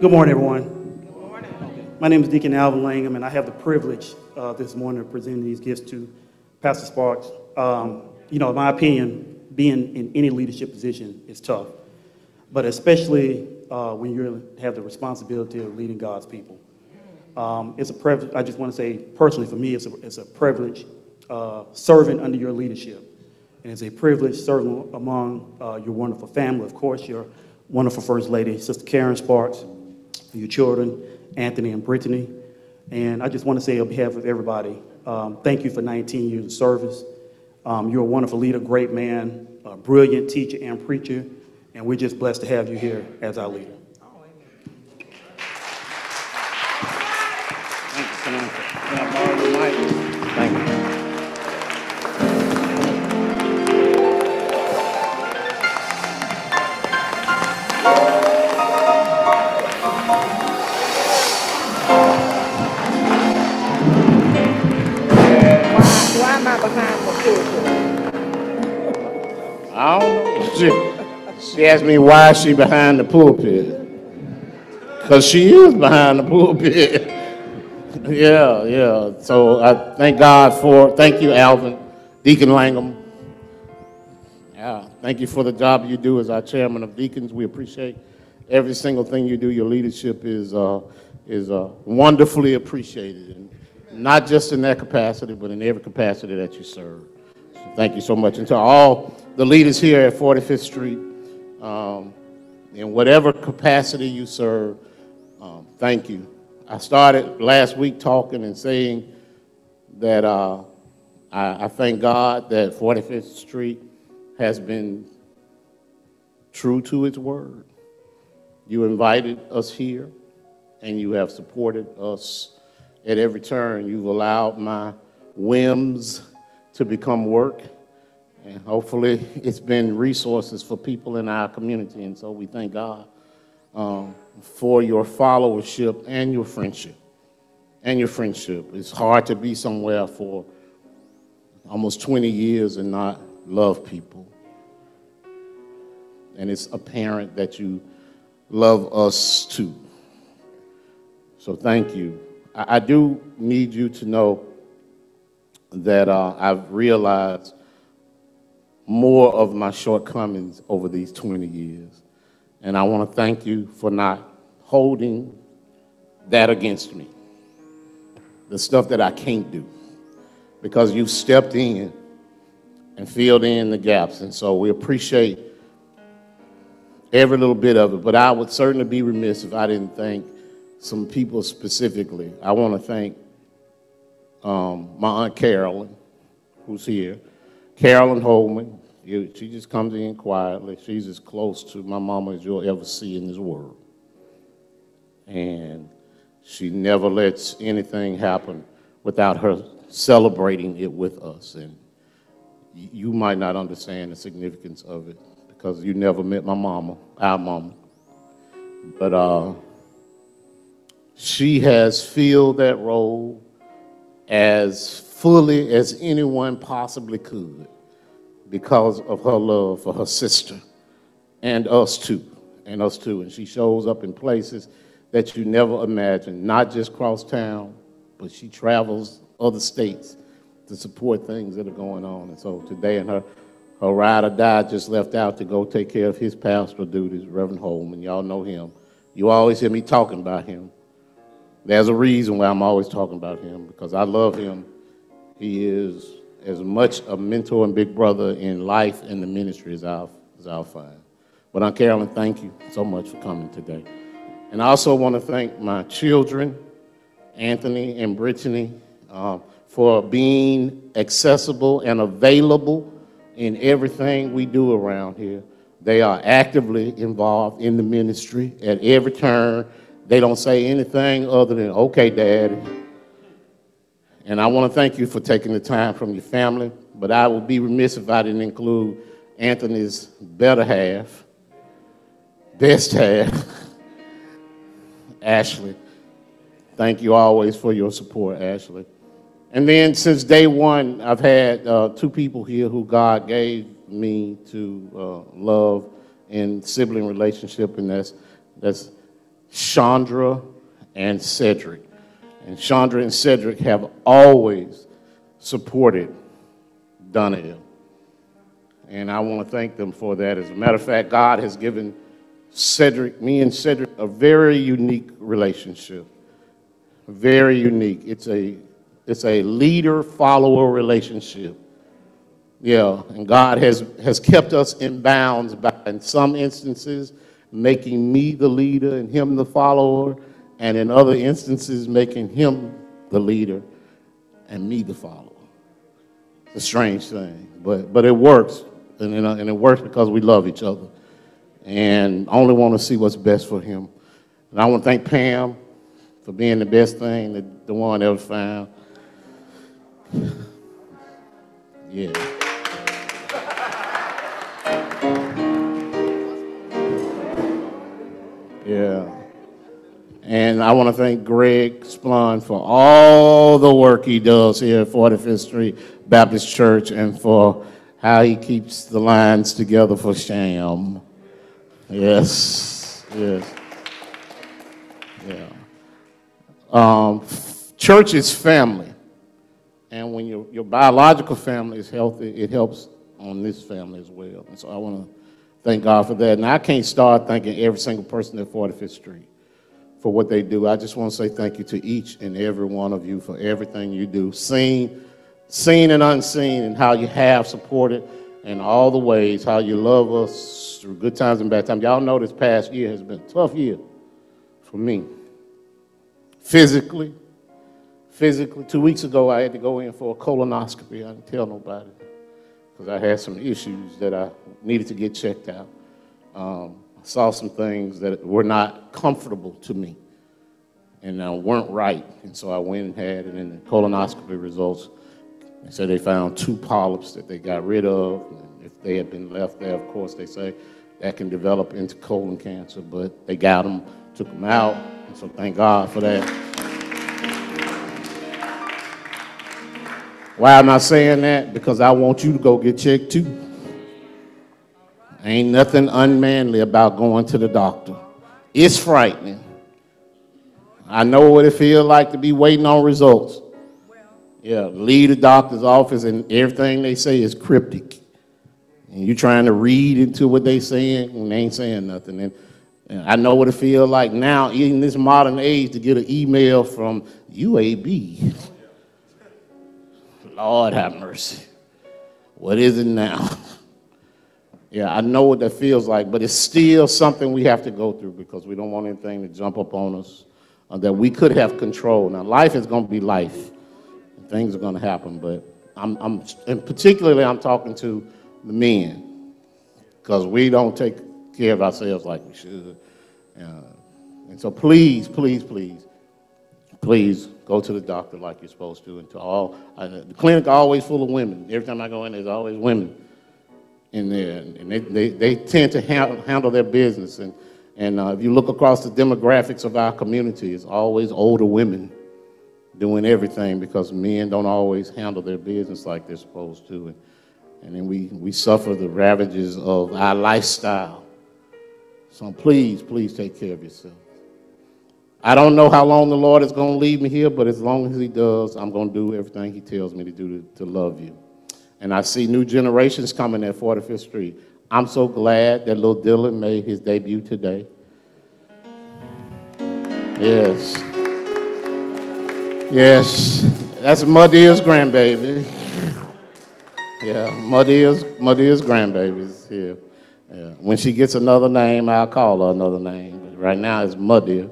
Good morning, everyone. Good morning. My name is Deacon Alvin Langham, and I have the privilege this morning of presenting these gifts to Pastor Sparks. In my opinion, being in any leadership position is tough, but especially when you have the responsibility of leading God's people. It's a privilege. I just want to say, personally, for me, it's a privilege serving under your leadership. And it's a privilege serving among your wonderful family, of course, your wonderful First Lady, Sister Karen Sparks, your children, Anthony and Brittany. And I just want to say on behalf of everybody, thank you for 19 years of service. You're a wonderful leader, great man, a brilliant teacher and preacher, and we're just blessed to have you here as our leader. I don't know. She asked me why she behind the pulpit. Because she is behind the pulpit. Yeah. So I thank God for, thank you, Alvin, Deacon Langham. Yeah, thank you for the job you do as our chairman of deacons. We appreciate every single thing you do. Your leadership is wonderfully appreciated, and not just in that capacity, but in every capacity that you serve. So thank you so much. And to all the leaders here at 45th Street, in whatever capacity you serve, thank you. I started last week talking and saying that I thank God that 45th Street has been true to its word. You invited us here, and you have supported us at every turn. You've allowed my whims to become work. And hopefully it's been resources for people in our community. And so we thank God for your followership and your friendship. It's hard to be somewhere for almost 20 years and not love people. And it's apparent that you love us too. So thank you. I do need you to know that I've realized more of my shortcomings over these 20 years. And I want to thank you for not holding that against me, the stuff that I can't do, because you've stepped in and filled in the gaps. And so we appreciate every little bit of it. But I would certainly be remiss if I didn't thank some people specifically. I want to thank my Aunt Carolyn, who's here. Carolyn Holman, she just comes in quietly. She's as close to my mama as you'll ever see in this world. And she never lets anything happen without her celebrating it with us. And you might not understand the significance of it because you never met my mama, our mama. But she has filled that role as fully as anyone possibly could because of her love for her sister and us too, And she shows up in places that you never imagined, not just cross town, but she travels other states to support things that are going on. And so today, and her ride or die just left out to go take care of his pastoral duties, Reverend Holman. Y'all know him. You always hear me talking about him. There's a reason why I'm always talking about him, because I love him. He is as much a mentor and big brother in life and the ministry as I'll find. But Aunt Carolyn, thank you so much for coming today. And I also want to thank my children, Anthony and Brittany, for being accessible and available in everything we do around here. They are actively involved in the ministry at every turn. They don't say anything other than, okay, Daddy. And I want to thank you for taking the time from your family, but I would be remiss if I didn't include Anthony's better half, best half, Ashley. Thank you always for your support, Ashley. And then since day one, I've had two people here who God gave me to love in sibling relationship, and that's Chandra and Cedric. And Chandra and Cedric have always supported Donnell. And I want to thank them for that. As a matter of fact, God has given Cedric, me and Cedric, a very unique relationship. Very unique. It's a leader-follower relationship. Yeah, and God has kept us in bounds by, in some instances, making me the leader and him the follower, and in other instances, making him the leader and me the follower. It's a strange thing, but it works, and it works because we love each other and only want to see what's best for him. And I want to thank Pam for being the best thing that the one ever found. Yeah. Yeah. And I want to thank Greg Splund for all the work he does here at 45th Street Baptist Church and for how he keeps the lines together for Sham. Yes, yes. Yeah. Church is family. And when your biological family is healthy, it helps on this family as well. And so I want to thank God for that. And I can't start thanking every single person at 45th Street for what they do. I just want to say thank you to each and every one of you for everything you do, seen and unseen, and how you have supported, and all the ways how you love us through good times and bad times. Y'all know this past year has been a tough year for me. Physically, 2 weeks ago, I had to go in for a colonoscopy. I didn't tell nobody because I had some issues that I needed to get checked out. I saw some things that were not comfortable to me and weren't right. And so I went and had it, and the colonoscopy results, they said they found two polyps that they got rid of. And if they had been left there, of course, they say that can develop into colon cancer, but they got them, took them out. And so thank God for that. Why am I saying that? Because I want you to go get checked too. Ain't nothing unmanly about going to the doctor. It's frightening. I know what it feels like to be waiting on results. Yeah, leave the doctor's office and everything they say is cryptic. And you're trying to read into what they're saying and they ain't saying nothing. And I know what it feels like now, in this modern age, to get an email from UAB. Lord have mercy. What is it now? Yeah, I know what that feels like, but it's still something we have to go through because we don't want anything to jump up on us that we could have controlled. Now, life is going to be life. Things are going to happen, but and particularly I'm talking to the men because we don't take care of ourselves like we should. And so please, please, please, please go to the doctor like you're supposed to. And to all, the clinic is always full of women. Every time I go in, there's always women in there, and they tend to handle their business. And if you look across the demographics of our community, it's always older women doing everything because men don't always handle their business like they're supposed to. And then we suffer the ravages of our lifestyle. So please, please take care of yourself. I don't know how long the Lord is going to leave me here, but as long as he does, I'm going to do everything he tells me to do to love you. And I see new generations coming at 45th Street. I'm so glad that Lil Dylan made his debut today. Yes. Yes. That's Muddy's grandbaby. Yeah, Muddy's grandbaby is here. Yeah. When she gets another name, I'll call her another name. But right now it's Muddy.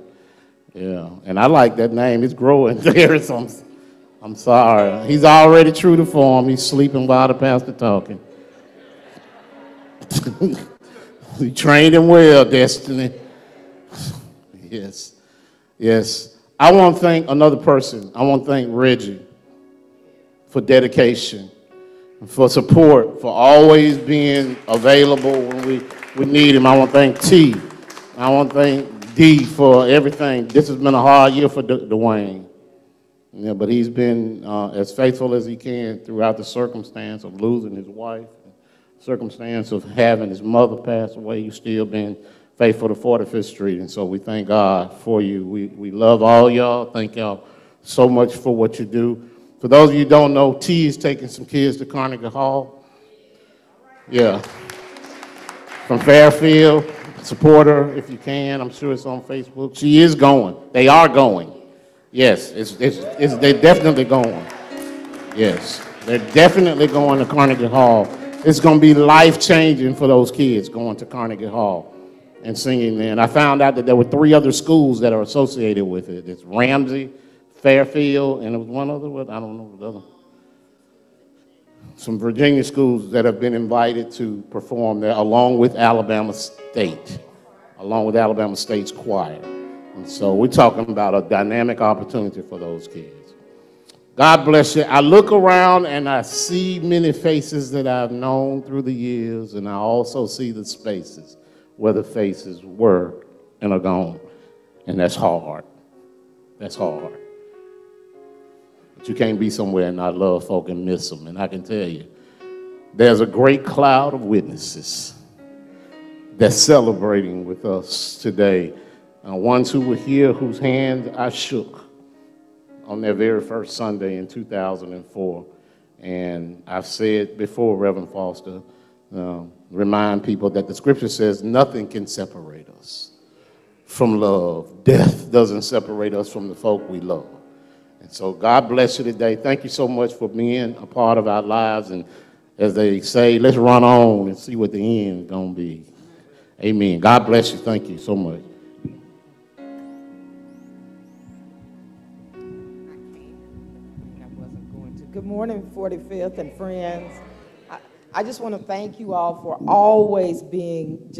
Yeah. And I like that name. It's growing there. I'm sorry. He's already true to form. He's sleeping while the pastor talking. You trained him well, Destiny. Yes. Yes. I want to thank another person. I want to thank Reggie for dedication, for support, for always being available when we need him. I want to thank T. I want to thank D for everything. This has been a hard year for Dwayne. Yeah, but he's been as faithful as he can throughout the circumstance of losing his wife, the circumstance of having his mother pass away. He's still been faithful to 45th Street. And so we thank God for you. We love all y'all. Thank y'all so much for what you do. For those of you who don't know, T is taking some kids to Carnegie Hall. Yeah. From Fairfield. Support her if you can. I'm sure it's on Facebook. She is going. They are going. Yes, they're definitely going. Yes, they're definitely going to Carnegie Hall. It's going to be life-changing for those kids going to Carnegie Hall and singing there. And I found out that there were 3 other schools that are associated with it. It's Ramsey, Fairfield, and it was one other one. I don't know the other. Some Virginia schools that have been invited to perform there, along with Alabama State's choir. And so we're talking about a dynamic opportunity for those kids. God bless you. I look around and I see many faces that I've known through the years, and I also see the spaces where the faces were and are gone. And that's hard. That's hard. But you can't be somewhere and not love folk and miss them. And I can tell you, there's a great cloud of witnesses that's celebrating with us today. Ones who were here whose hand I shook on their very first Sunday in 2004. And I've said before, Reverend Foster, remind people that the scripture says nothing can separate us from love. Death doesn't separate us from the folk we love. And so God bless you today. Thank you so much for being a part of our lives. And as they say, let's run on and see what the end is going to be. Amen. God bless you. Thank you so much. Good morning, 45th and friends. I just want to thank you all for always being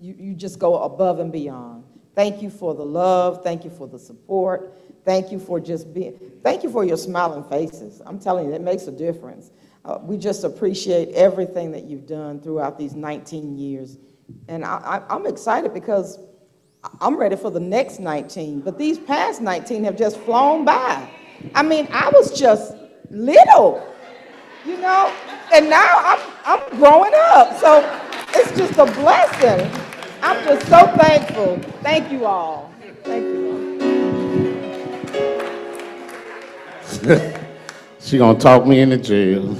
you just go above and beyond. Thank you for the love. Thank you for the support. Thank you for just being, thank you for your smiling faces. I'm telling you, it makes a difference. We just appreciate everything that you've done throughout these 19 years. And I'm excited because I'm ready for the next 19, but these past 19 have just flown by. I mean, I was just little, you know, and now I'm growing up, so it's just a blessing. I'm just so thankful. Thank you all. Thank you all. She gonna talk me into jail.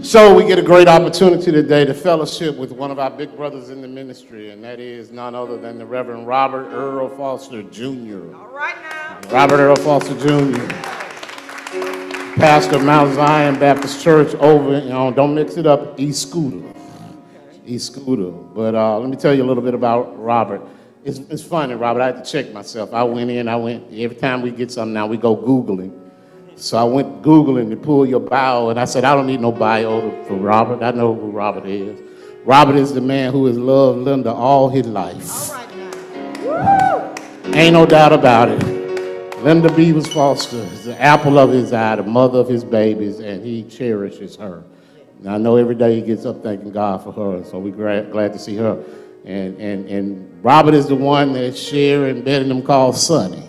So we get a great opportunity today to fellowship with one of our big brothers in the ministry, and that is none other than the Reverend Robert Earl Foster, Jr. All right now. Robert Earl Foster, Jr. Pastor of Mount Zion Baptist Church over, don't mix it up, East Scooter. East Scooter. But let me tell you a little bit about Robert. It's funny, Robert, I had to check myself. Every time we get something now, we go Googling. So I went Googling to pull your bio, and I said, I don't need no bio for Robert. I know who Robert is. Robert is the man who has loved Linda all his life. All right, woo! Ain't no doubt about it. Linda Beavers Foster is the apple of his eye, the mother of his babies, and he cherishes her. And I know every day he gets up thanking God for her, so we're glad to see her. And Robert is the one that Sherry and Betty and them call Sonny.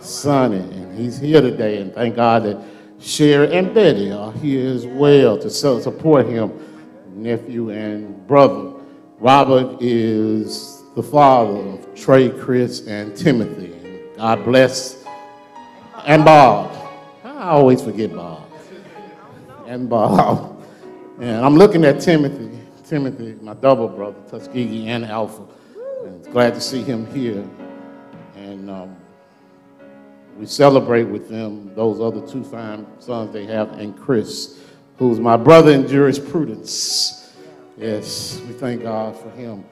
Sonny, and he's here today, and thank God that Sherry and Betty are here as well to support him, nephew and brother. Robert is the father of Trey, Chris, and Timothy. And God bless, and Bob. I always forget Bob. And Bob. And I'm looking at Timothy. Timothy, my double brother, Tuskegee and Alpha. And glad to see him here. And we celebrate with them, those other 2 fine sons they have, and Chris, who's my brother in jurisprudence. Yes, we thank God for him.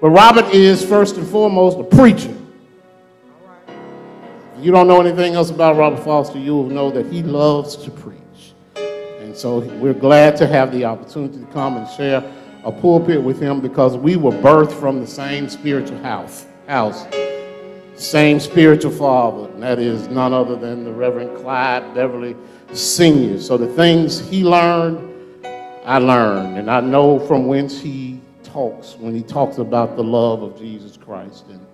But Robert is, first and foremost, a preacher. If you don't know anything else about Robert Foster, you will know that he loves to preach. And so we're glad to have the opportunity to come and share a pulpit with him because we were birthed from the same spiritual house. Same spiritual father, and that is none other than the Reverend Clyde Beverly Sr. So the things he learned, I learned, and I know from whence he talks, when he talks about the love of Jesus Christ and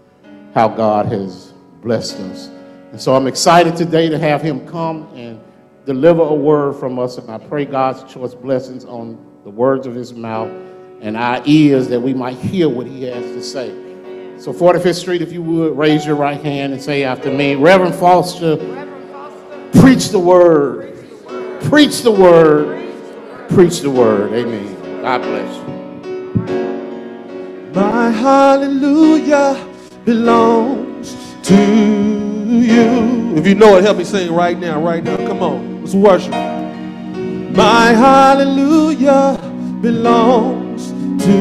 how God has blessed us. And so I'm excited today to have him come and deliver a word from us. And I pray God's choice blessings on the words of his mouth and our ears, that we might hear what he has to say. So 45th Street, if you would, raise your right hand and say after me, Reverend Foster, preach the word. Preach the word. Preach the word. Amen. God bless you. My hallelujah belongs to you. If you know it, help me sing right now, right now. Come on. Let's worship. My hallelujah belongs to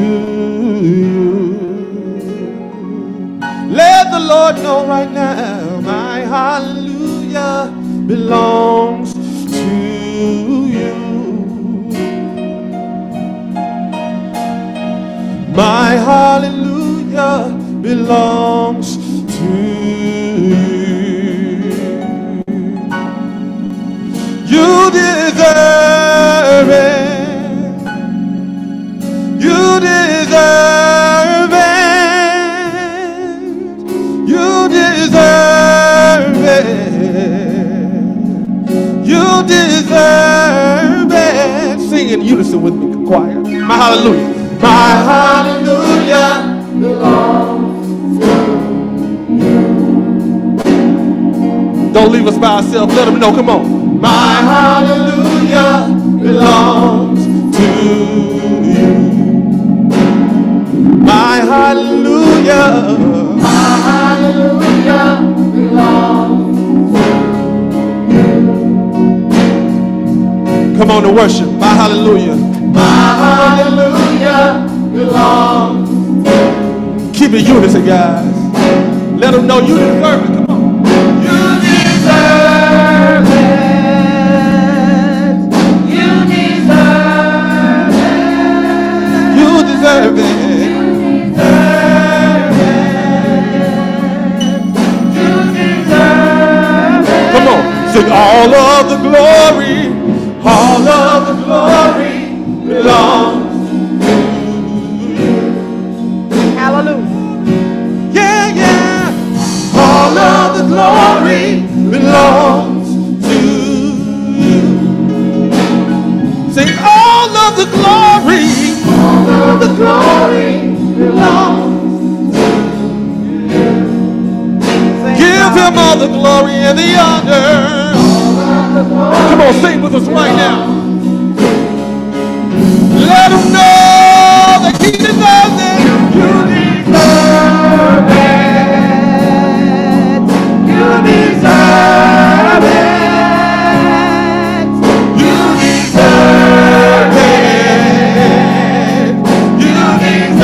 you. Let the Lord know right now, my hallelujah belongs to you. My hallelujah belongs to you. You deserve it. You deserve it. You deserve it. You deserve it. Sing in unison with me, choir. My hallelujah. My hallelujah belongs. Don't leave us by ourselves. Let them know. Come on. My hallelujah belongs to you. My hallelujah. My hallelujah belongs to you. Come on to worship. My hallelujah. My hallelujah belongs to you. Keep it unison, guys. Let them know you deserve it. Come on. You deserve it. You deserve it. You deserve it. You deserve it. You deserve it. Come on. Sing all of the glory. All of the glory belongs to you. Hallelujah. Yeah, yeah. All of the glory belongs to you. Sing all of the glory. All of the glory belongs to you. Give him all the glory and the honor. Come on, sing with us right now. Let him know that he deserves it. You deserve it. You deserve it. You deserve it. You deserve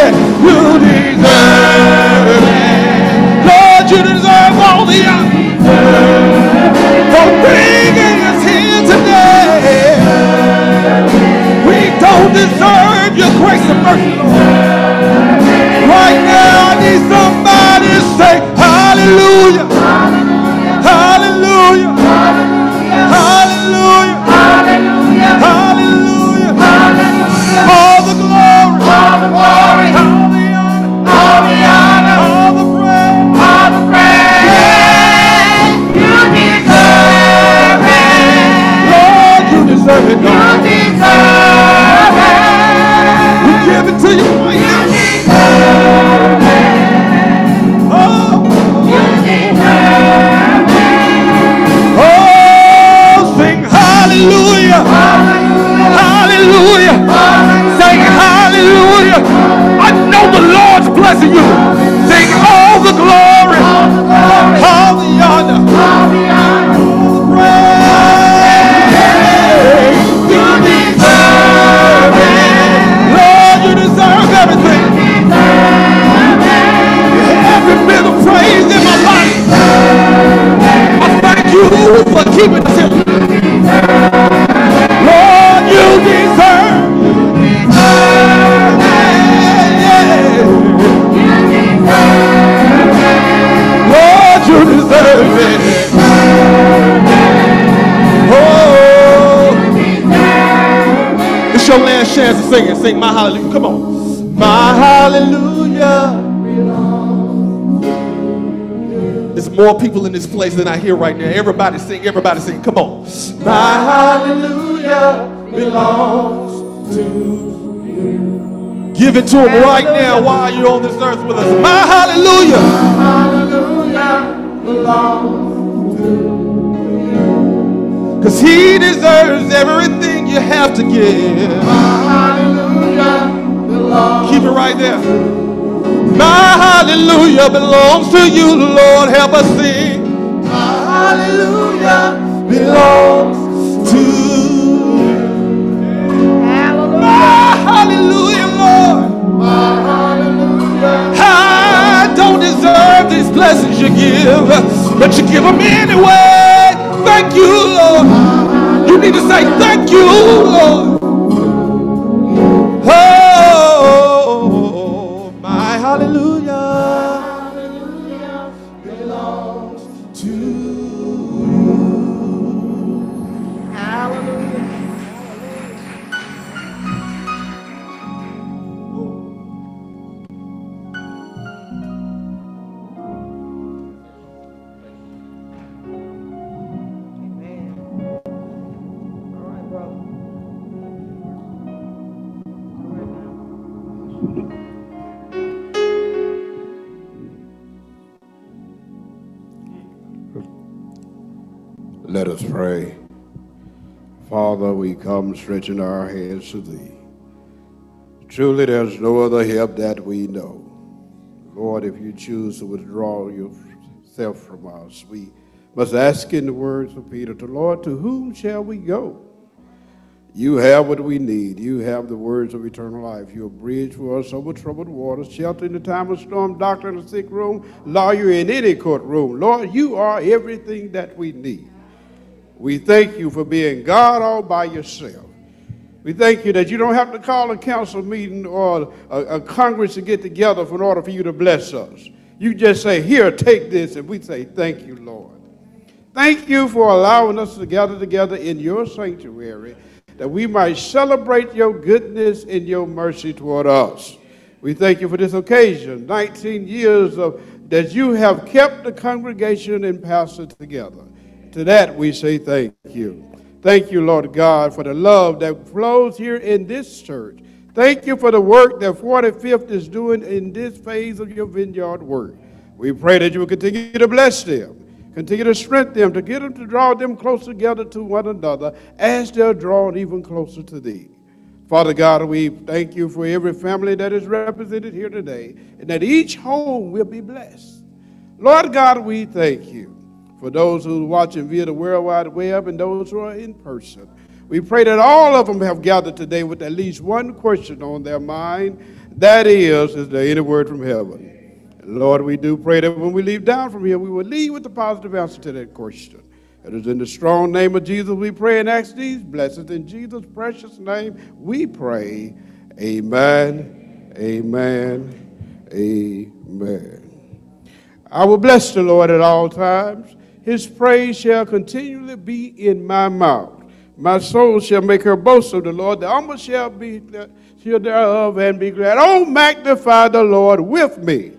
it. You deserve it. You deserve it. Lord, you deserve all the honor. For bringing us here today. We don't deserve your grace and mercy, Lord. Right now, I need somebody to say hallelujah. Hallelujah. Hallelujah. Hallelujah. Hallelujah. Hallelujah. Hallelujah. All the glory. All the glory. All the honor. All the honor. All the praise. All the praise. You deserve it. Lord, you deserve it, God. You deserve it. We give it to you right now. You deserve it. Hallelujah. Hallelujah. Hallelujah. Say hallelujah. I know the Lord's blessing you. Sing all the glory. All the honor. All the praise. You deserve it. Lord, you deserve everything. Every bit of praise in my life. I thank you for keeping us here. Lord, you deserve. You deserve it. Lord, you deserve it. Oh, it's your a chance to sing it. Sing my hallelujah. Come on. My hallelujah. There's more people in this place than I hear right now. Everybody sing. Everybody sing. Come on. My hallelujah belongs to you. Give it to him right now while you're on this earth with us. My hallelujah. My hallelujah belongs to you. Because he deserves everything you have to give. My hallelujah belongs. Keep it right there. My hallelujah belongs to you, Lord. Help us sing. My hallelujah belongs to you. Hallelujah. My hallelujah, Lord. My hallelujah. I don't deserve these blessings you give, but you give them anyway. Thank you, Lord. You need to say thank you, Lord. Oh, my hallelujah belongs to you. Let us pray. Father, we come stretching our hands to thee. Truly, there's no other help that we know. Lord, if you choose to withdraw yourself from us, we must ask in the words of Peter, to Lord, to whom shall we go? You have what we need. You have the words of eternal life. You're a bridge for us over troubled waters, shelter in the time of storm, doctor in the sick room, lawyer in any courtroom. Lord, you are everything that we need. We thank you for being God all by yourself. We thank you that you don't have to call a council meeting or a Congress to get together in order for you to bless us. You just say, here, take this, and we say, thank you, Lord. Thank you for allowing us to gather together in your sanctuary that we might celebrate your goodness and your mercy toward us. We thank you for this occasion, 19 years of that you have kept the congregation and pastor together. To that we say thank you. Thank you, Lord God, for the love that flows here in this church. Thank you for the work that 45th is doing in this phase of your vineyard work. We pray that you will continue to bless them, continue to strengthen them, to get them to draw them close together to one another as they're drawn even closer to thee. Father God, we thank you for every family that is represented here today, and that each home will be blessed. Lord God, we thank you. For those who are watching via the World Wide Web and those who are in person, we pray that all of them have gathered today with at least one question on their mind. That is there any word from heaven? And Lord, we do pray that when we leave down from here, we will leave with the positive answer to that question. It is in the strong name of Jesus we pray and ask these blessings. In Jesus' precious name we pray. Amen, amen, amen. I will bless the Lord at all times. His praise shall continually be in my mouth. My soul shall make her boast of the Lord. The humble shall thereof and be glad. Oh, magnify the Lord with me.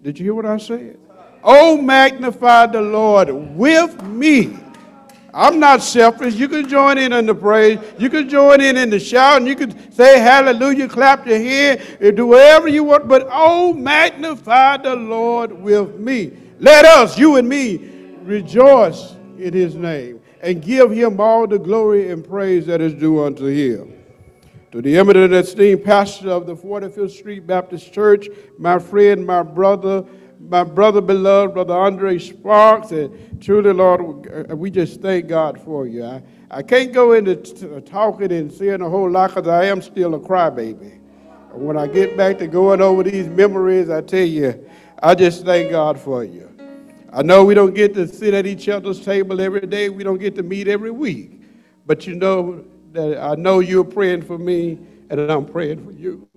Did you hear what I said? Oh, magnify the Lord with me. I'm not selfish. You can join in the praise. You can join in the shout. And you can say hallelujah, clap your hand, and do whatever you want. But oh, magnify the Lord with me. Let us, you and me, rejoice in his name and give him all the glory and praise that is due unto him. To the eminent and esteemed pastor of the 45th Street Baptist Church, my friend, my brother beloved, Brother Andre Sparks, and truly, Lord, we just thank God for you. I can't go into talking and saying a whole lot because I am still a crybaby. When I get back to going over these memories, I tell you, I just thank God for you. I know we don't get to sit at each other's table every day. We don't get to meet every week. But you know that I know you're praying for me and that I'm praying for you.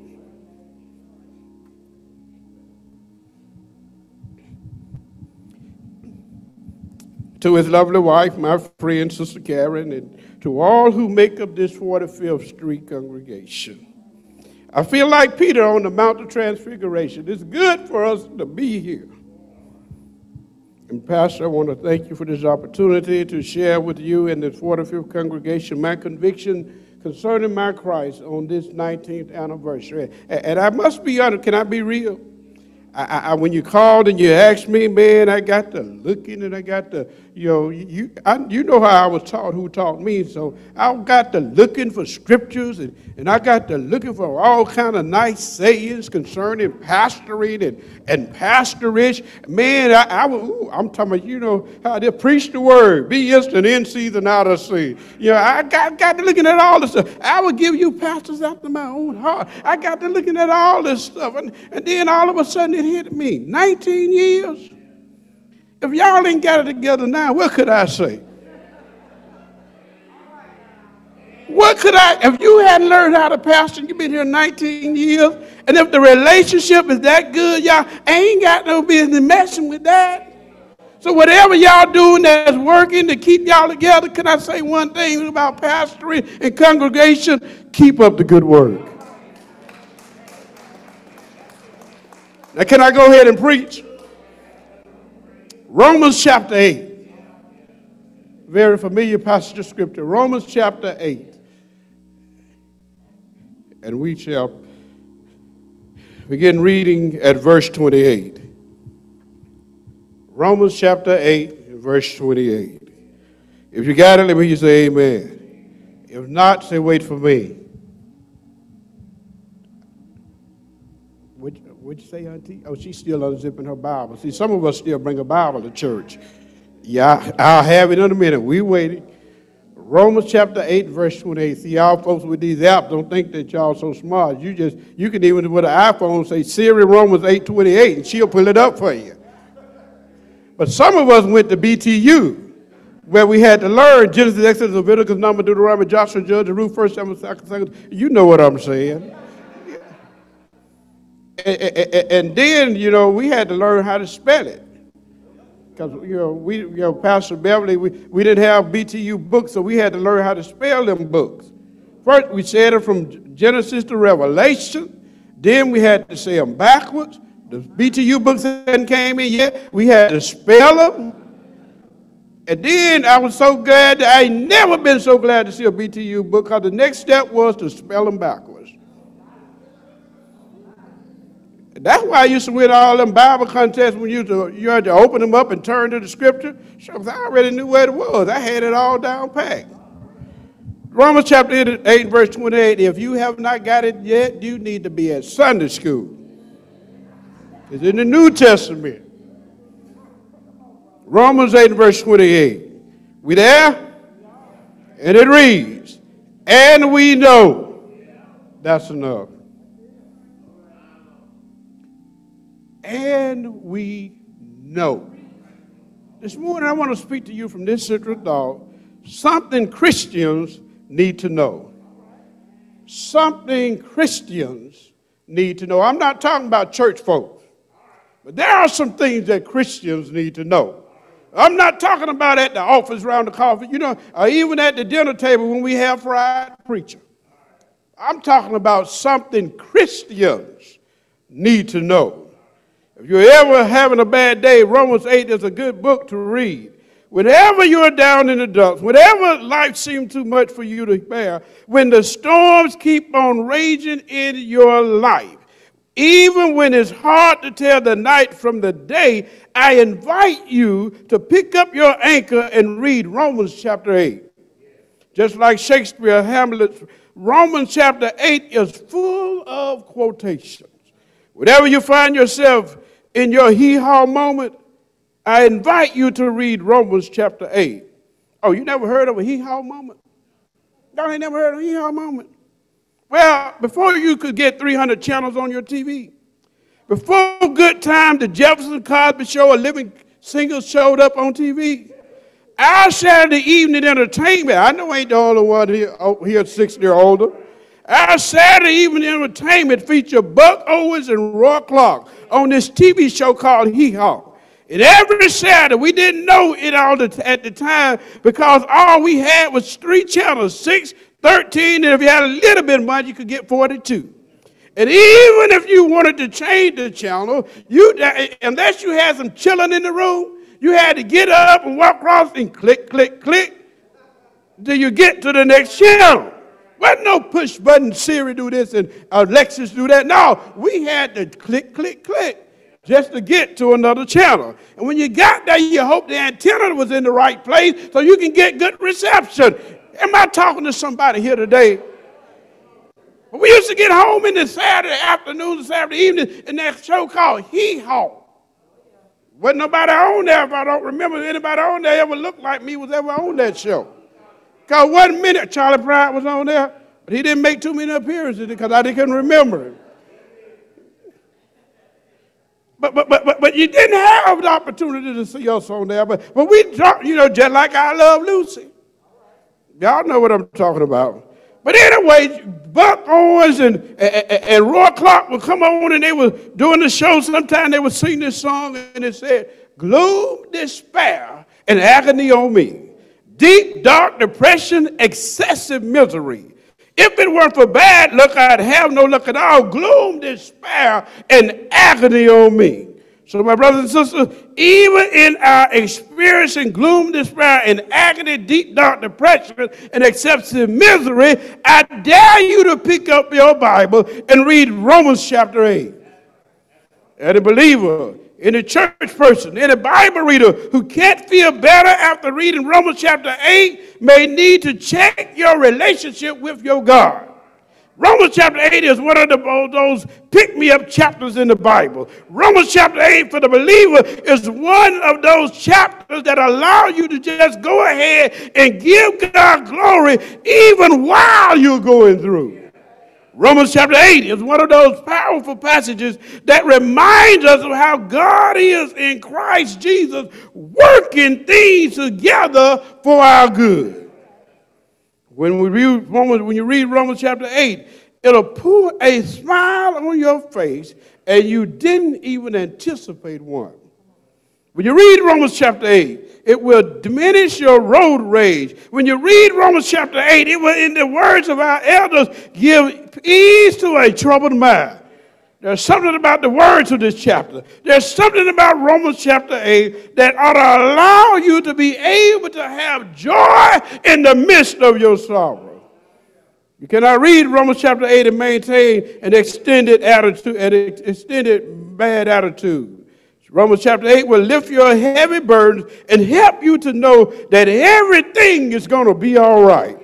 to his lovely wife, my friend, Sister Karen, and to all who make up this 45th Street congregation. I feel like Peter on the Mount of Transfiguration. It's good for us to be here. And Pastor, I want to thank you for this opportunity to share with you and this 45th congregation my conviction concerning my Christ on this 19th anniversary. And I must be honest, can I be real? I when you called and you asked me, man, I got to looking and I got to, you know how I was taught, who taught me. So I got to looking for scriptures and I got to looking for all kind of nice sayings concerning pastoring and pastorage. Man, I'm talking about, you know, how they preach the word, be instant in season, out of season. You know, I got to looking at all this stuff. I would give you pastors after my own heart. I got to looking at all this stuff. And then all of a sudden, it hit me. 19 years. If y'all ain't got it together now, what could I say? What could I, if you hadn't learned how to pastor, you've been here 19 years, and if the relationship is that good, y'all ain't got no business messing with that. So whatever y'all doing that's working to keep y'all together, can I say one thing about pastoring and congregation? Keep up the good work. Now, can I go ahead and preach? Romans chapter 8. Very familiar passage of scripture. Romans chapter 8. And we shall begin reading at verse 28. Romans chapter 8, verse 28. If you got it, let me say amen. If not, say wait for me. What'd you say, Auntie? Oh, she's still unzipping her Bible. See, some of us still bring a Bible to church. Yeah, I'll have it in a minute. We waited. Romans chapter 8, verse 28. See, y'all folks with these apps don't think that y'all so smart. You can even with an iPhone say, Siri Romans 8:28, and she'll pull it up for you. But some of us went to BTU, where we had to learn Genesis, Exodus, Leviticus, Numbers, Deuteronomy, Joshua, Judges, Ruth, 1 Samuel, 2 Samuel. You know what I'm saying. And then, you know, we had to learn how to spell it. Because, you know, Pastor Beverly, we didn't have BTU books, so we had to learn how to spell them books. First, we said it from Genesis to Revelation. Then we had to say them backwards. The BTU books hadn't came in yet. We had to spell them. And then I was so glad, I ain't never been so glad to see a BTU book, because the next step was to spell them backwards. That's why I used to win all them Bible contests when you had to open them up and turn to the scripture. Sure, I already knew where it was. I had it all down packed. Romans chapter 8, verse 28, if you have not got it yet, you need to be at Sunday school. It's in the New Testament. Romans 8, verse 28. We there? And it reads, and we know. That's enough. And we know. This morning I want to speak to you from this central thought, something Christians need to know. Something Christians need to know. I'm not talking about church folks, but there are some things that Christians need to know. I'm not talking about at the office around the coffee, you know, or even at the dinner table when we have fried preacher. I'm talking about something Christians need to know. If you're ever having a bad day, Romans 8 is a good book to read. Whenever you're down in the dumps, whenever life seems too much for you to bear, when the storms keep on raging in your life, even when it's hard to tell the night from the day, I invite you to pick up your anchor and read Romans chapter 8. Just like Shakespeare, Hamlet, Romans chapter 8 is full of quotations. Whenever you find yourself in your hee haw moment, I invite you to read Romans chapter 8. Oh, you never heard of a hee haw moment? Y'all ain't never heard of a hee haw moment? Well, before you could get 300 channels on your TV, before Good Time, the Jefferson Cosby Show, a living singer showed up on TV, our Saturday evening entertainment, I know ain't the only one here 60 or older, our Saturday evening entertainment featured Buck Owens and Roy Clark on this TV show called Hee Haw. And every Saturday, we didn't know it all at the time because all we had was three channels, 6, 13, and if you had a little bit of money, you could get 42. And even if you wanted to change the channel, you unless you had some children in the room, you had to get up and walk across and click, click, click till you get to the next channel. Wasn't no push button, Siri do this and Alexis do that. No, we had to click, click, click just to get to another channel. And when you got there, you hoped the antenna was in the right place so you can get good reception. Am I talking to somebody here today? We used to get home in the Saturday afternoon, Saturday evening, and that show called Hee Haw. Wasn't nobody on there, if I don't remember anybody on there ever looked like me was ever on that show. Because 1 minute Charlie Pride was on there, but he didn't make too many appearances because I couldn't remember him. But you didn't have the opportunity to see us on there. But we talked, you know, just like I Love Lucy. Y'all know what I'm talking about. But anyway, Buck Owens and Roy Clark would come on and they were doing the show. Sometimes they would sing this song and it said, gloom, despair, and agony on me. Deep, dark depression, excessive misery. If it weren't for bad luck, I'd have no luck at all. Gloom, despair, and agony on me. So my brothers and sisters, even in our experiencing gloom, despair, and agony, deep, dark depression, and excessive misery, I dare you to pick up your Bible and read Romans chapter 8. Any believer, any church person, any Bible reader who can't feel better after reading Romans chapter 8 may need to check your relationship with your God. Romans chapter 8 is one of those pick-me-up chapters in the Bible. Romans chapter 8 for the believer is one of those chapters that allow you to just go ahead and give God glory even while you're going through. Romans chapter 8 is one of those powerful passages that reminds us of how God is in Christ Jesus working things together for our good. When you read Romans chapter 8, it'll put a smile on your face and you didn't even anticipate one. When you read Romans chapter 8, it will diminish your road rage. When you read Romans chapter 8, it will, in the words of our elders, give ease to a troubled mind. There's something about the words of this chapter. There's something about Romans chapter 8 that ought to allow you to be able to have joy in the midst of your sorrow. You cannot read Romans chapter 8 and maintain an extended bad attitude. Romans chapter 8 will lift your heavy burdens and help you to know that everything is going to be all right.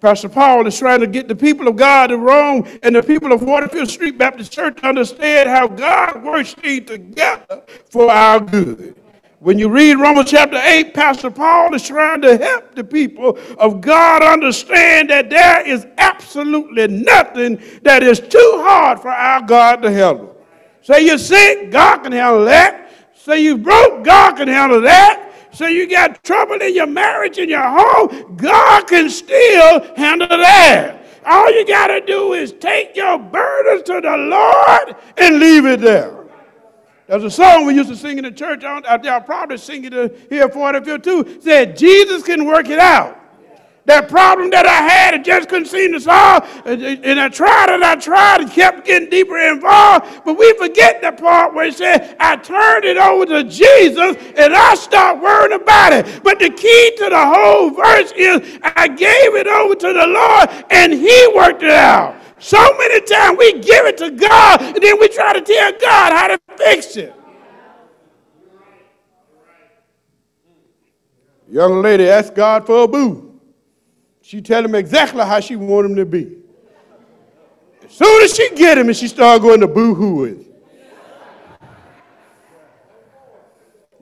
Pastor Paul is trying to get the people of God in Rome and the people of 45th Street Baptist Church to understand how God works things together for our good. When you read Romans chapter 8, Pastor Paul is trying to help the people of God understand that there is absolutely nothing that is too hard for our God to handle. Say you're sick, God can handle that. Say you're broke, God can handle that. So you got trouble in your marriage, in your home, God can still handle that. All you got to do is take your burdens to the Lord and leave it there. There's a song we used to sing in the church. I'll probably sing it here for it if you too. Said, Jesus can work it out. That problem that I had and just couldn't seem to solve, and I tried and kept getting deeper involved, but we forget the part where it said, I turned it over to Jesus and I stopped worrying about it. But the key to the whole verse is, I gave it over to the Lord and He worked it out. So many times we give it to God and then we try to tell God how to fix it. Young lady asked God for a boo. She tell him exactly how she want him to be. As soon as she get him, and she start going to boo-hoo with him.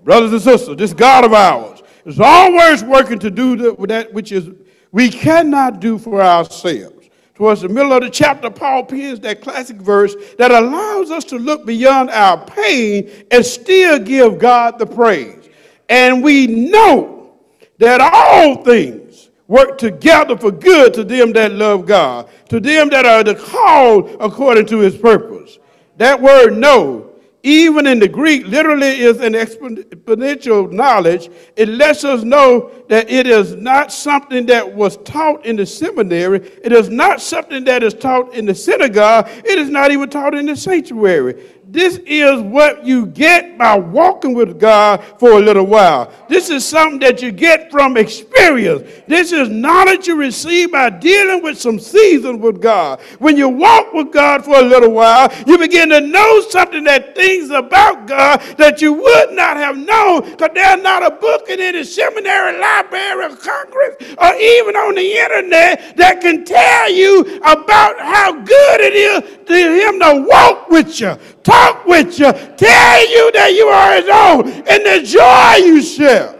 Brothers and sisters, this God of ours is always working to do that which is we cannot do for ourselves. Towards the middle of the chapter, Paul pins that classic verse that allows us to look beyond our pain and still give God the praise. And we know that all things work together for good to them that love God, to them that are called according to His purpose. That word know even in the Greek, literally is an exponential knowledge. It lets us know that it is not something that was taught in the seminary. It is not something that is taught in the synagogue. It is not even taught in the sanctuary. This is what you get by walking with God for a little while. This is something that you get from experience. This is knowledge you receive by dealing with some seasons with God. When you walk with God for a little while, you begin to know something that things about God that you would not have known, because there's not a book in any seminary, library, or Congress, or even on the internet that can tell you about how good it is to him to walk with you, talk with you, tell you that you are his own, and the joy you share.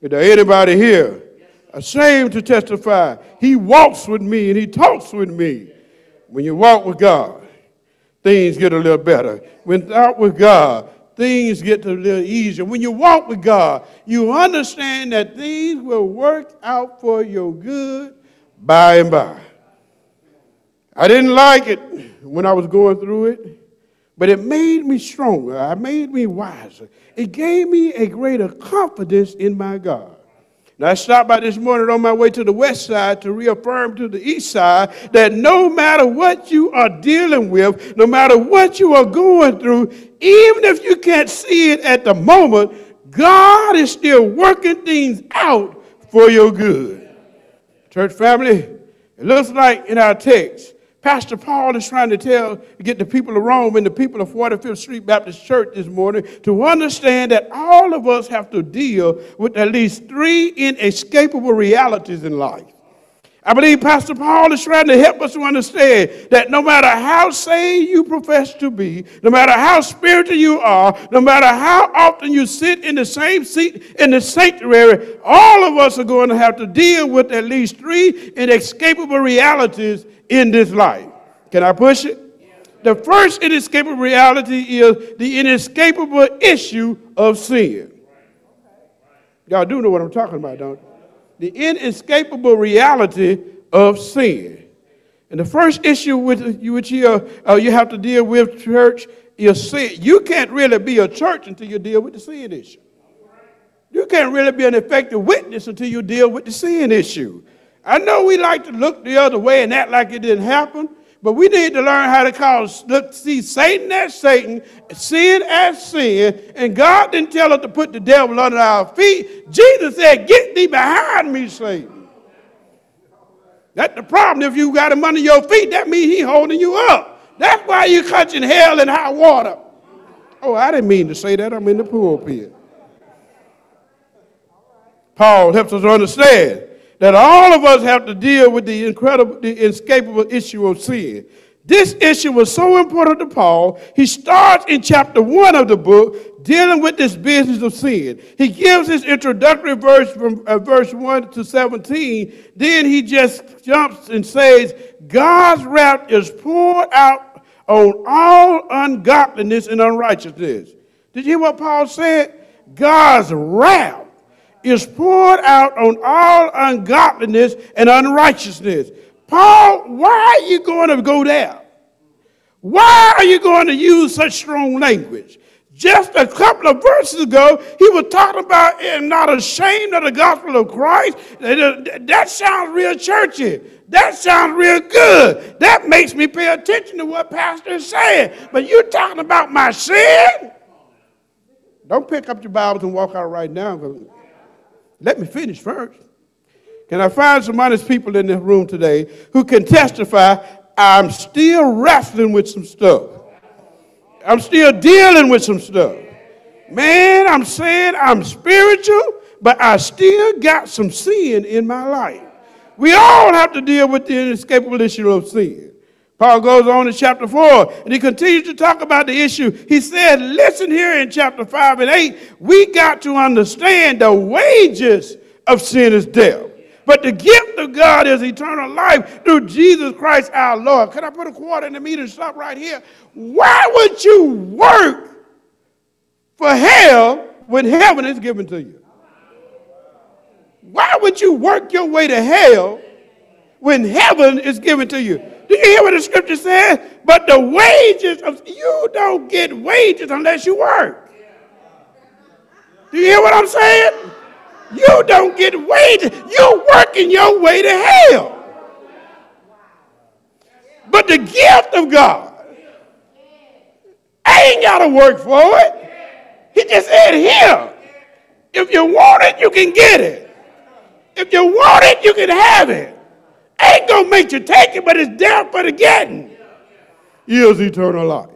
Is there anybody here ashamed to testify? He walks with me and he talks with me. When you walk with God, things get a little better. When you walk with God, things get a little easier. When you walk with God, you understand that things will work out for your good by and by. I didn't like it when I was going through it, but it made me stronger. It made me wiser. It gave me a greater confidence in my God. Now, I stopped by this morning on my way to the west side to reaffirm to the east side that no matter what you are dealing with, no matter what you are going through, even if you can't see it at the moment, God is still working things out for your good. Church family, it looks like in our text, Pastor Paul is trying to get the people of Rome and the people of 45th Street Baptist Church this morning to understand that all of us have to deal with at least three inescapable realities in life. I believe Pastor Paul is trying to help us to understand that no matter how saved you profess to be, no matter how spiritual you are, no matter how often you sit in the same seat in the sanctuary, all of us are going to have to deal with at least three inescapable realities in this life. Can I push it? The first inescapable reality is the inescapable issue of sin. Y'all do know what I'm talking about, don't you? The inescapable reality of sin. And the first issue with you, which you have to deal with, church, is sin. You can't really be a church until you deal with the sin issue. You can't really be an effective witness until you deal with the sin issue. I know we like to look the other way and act like it didn't happen, but we need to learn how to see Satan as Satan, sin as sin, and God didn't tell us to put the devil under our feet. Jesus said, "Get thee behind me, Satan." That's the problem. If you got him under your feet, that means he's holding you up. That's why you're catching hell and high water. Oh, I didn't mean to say that. I'm in the pulpit. Paul helps us understand that all of us have to deal with the inescapable issue of sin. This issue was so important to Paul, he starts in chapter 1 of the book dealing with this business of sin. He gives his introductory verse from verse 1 to 17. Then he just jumps and says, God's wrath is poured out on all ungodliness and unrighteousness. Did you hear what Paul said? God's wrath is poured out on all ungodliness and unrighteousness. Paul, why are you going to go there? Why are you going to use such strong language? Just a couple of verses ago, he was talking about not ashamed of the gospel of Christ. That sounds real churchy. That sounds real good. That makes me pay attention to what Pastor is saying. But you're talking about my sin? Don't pick up your Bibles and walk out right now. Let me finish first. Can I find some honest people in this room today who can testify, I'm still wrestling with some stuff. I'm still dealing with some stuff. Man, I'm saying I'm spiritual, but I still got some sin in my life. We all have to deal with the inescapable issue of sin. Paul goes on in chapter 4, and he continues to talk about the issue. He said, listen here in chapter 5 and 8, we got to understand the wages of sin is death. But the gift of God is eternal life through Jesus Christ our Lord. Can I put a quarter in the meter and stop right here? Why would you work for hell when heaven is given to you? Why would you work your way to hell when heaven is given to you? Do you hear what the scripture says? But the wages of, you don't get wages unless you work. Do you hear what I'm saying? You don't get wages. You're working your way to hell. But the gift of God, I ain't got to work for it. He just said here, if you want it, you can get it. If you want it, you can have it. Ain't gonna make you take it, but it's there for the getting. Is eternal life.